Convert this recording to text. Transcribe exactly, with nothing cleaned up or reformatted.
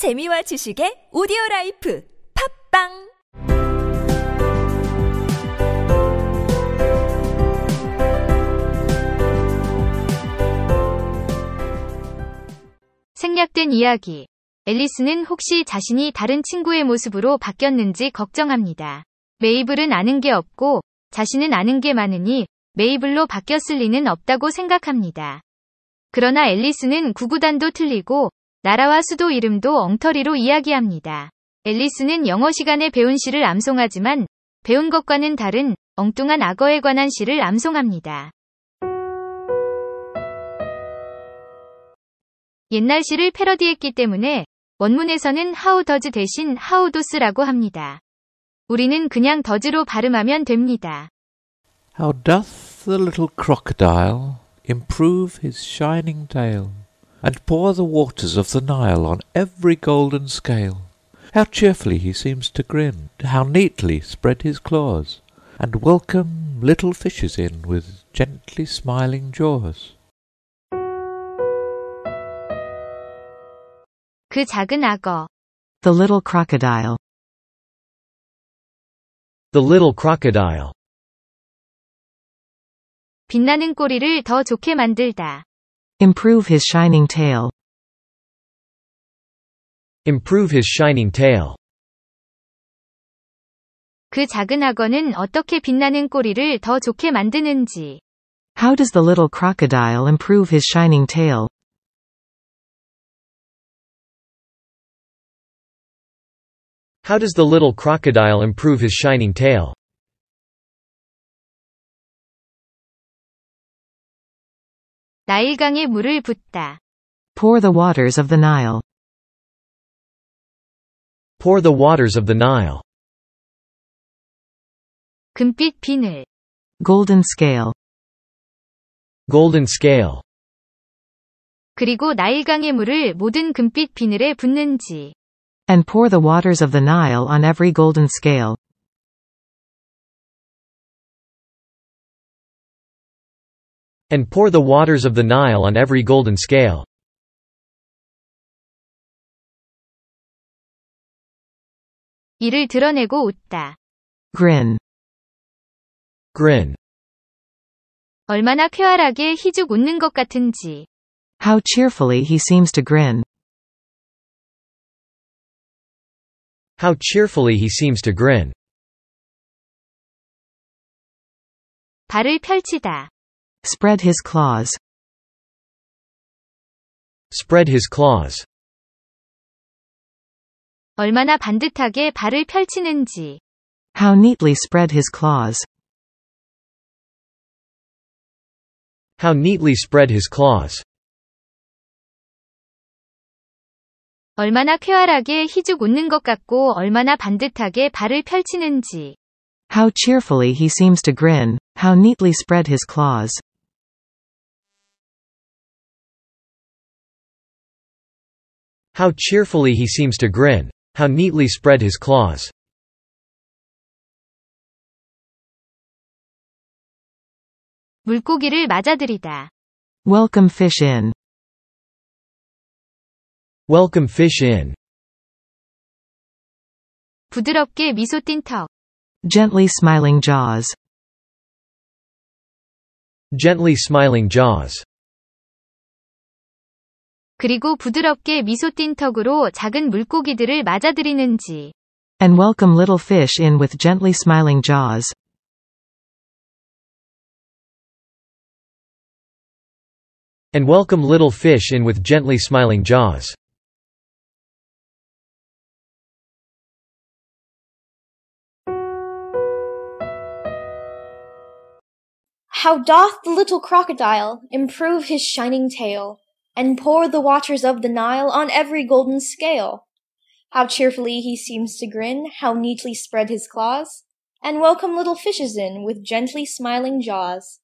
재미와 지식의 오디오라이프 팟빵 생략된 이야기. 앨리스는 혹시 자신이 다른 친구의 모습으로 바뀌었는지 걱정합니다. 메이블은 아는 게 없고 자신은 아는 게 많으니 메이블로 바뀌었을 리는 없다고 생각합니다. 그러나 앨리스는 구구단도 틀리고 나라와 수도 이름도 엉터리로 이야기합니다. 앨리스는 영어 시간에 배운 시를 암송하지만 배운 것과는 다른 엉뚱한 악어에 관한 시를 암송합니다. 옛날 시를 패러디했기 때문에 원문에서는 How does 대신 How doth라고 합니다. 우리는 그냥 does로 발음하면 됩니다. How doth the little crocodile improve his shining tail and pour the waters of the Nile on every golden scale? How cheerfully he seems to grin, how neatly spread his claws, and welcome little fishes in with gently smiling jaws. 그 작은 악어. The little crocodile. The little crocodile. 빛나는 꼬리를 더 좋게 만들다. Improve his shining tail. Improve his shining tail. 그 작은 악어는 어떻게 빛나는 꼬리를 더 좋게 만드는지. How does the little crocodile improve his shining tail? How does the little crocodile improve his shining tail? 나일강의 물을 붓다. Pour the waters of the Nile. Pour the waters of the Nile. 금빛 비늘. Golden scale. Golden scale. 그리고 나일강의 물을 모든 금빛 비늘에 붓는지. And pour the waters of the Nile on every golden scale. And pour the waters of the Nile on every golden scale. 이를 드러내고 웃다. Grin. Grin. 얼마나 쾌활하게 희죽 웃는 것 같은지. How cheerfully he seems to grin. How cheerfully he seems to grin. 발을 펼치다. Spread his claws. Spread his claws. 얼마나 반듯하게 발을 펼치는지. How neatly spread his claws. How neatly spread his claws. 얼마나 쾌활하게 희죽 웃는 것 같고 얼마나 반듯하게 발을 펼치는지. How cheerfully he seems to grin. How neatly spread his claws. How cheerfully he seems to grin. How neatly spread his claws. 물고기를 맞아들이다. Welcome fish in. Welcome fish in. 부드럽게 미소 띤 턱. Gently smiling jaws. Gently smiling jaws. 그리고 부드럽게 미소 띤 턱으로 작은 물고기들을 맞아들이는지. And welcome little fish in with gently smiling jaws. And welcome little fish in with gently smiling jaws. How doth the little crocodile improve his shining tail, and pour the waters of the Nile on every golden scale? How cheerfully he seems to grin, how neatly spread his claws, and welcome little fishes in with gently smiling jaws.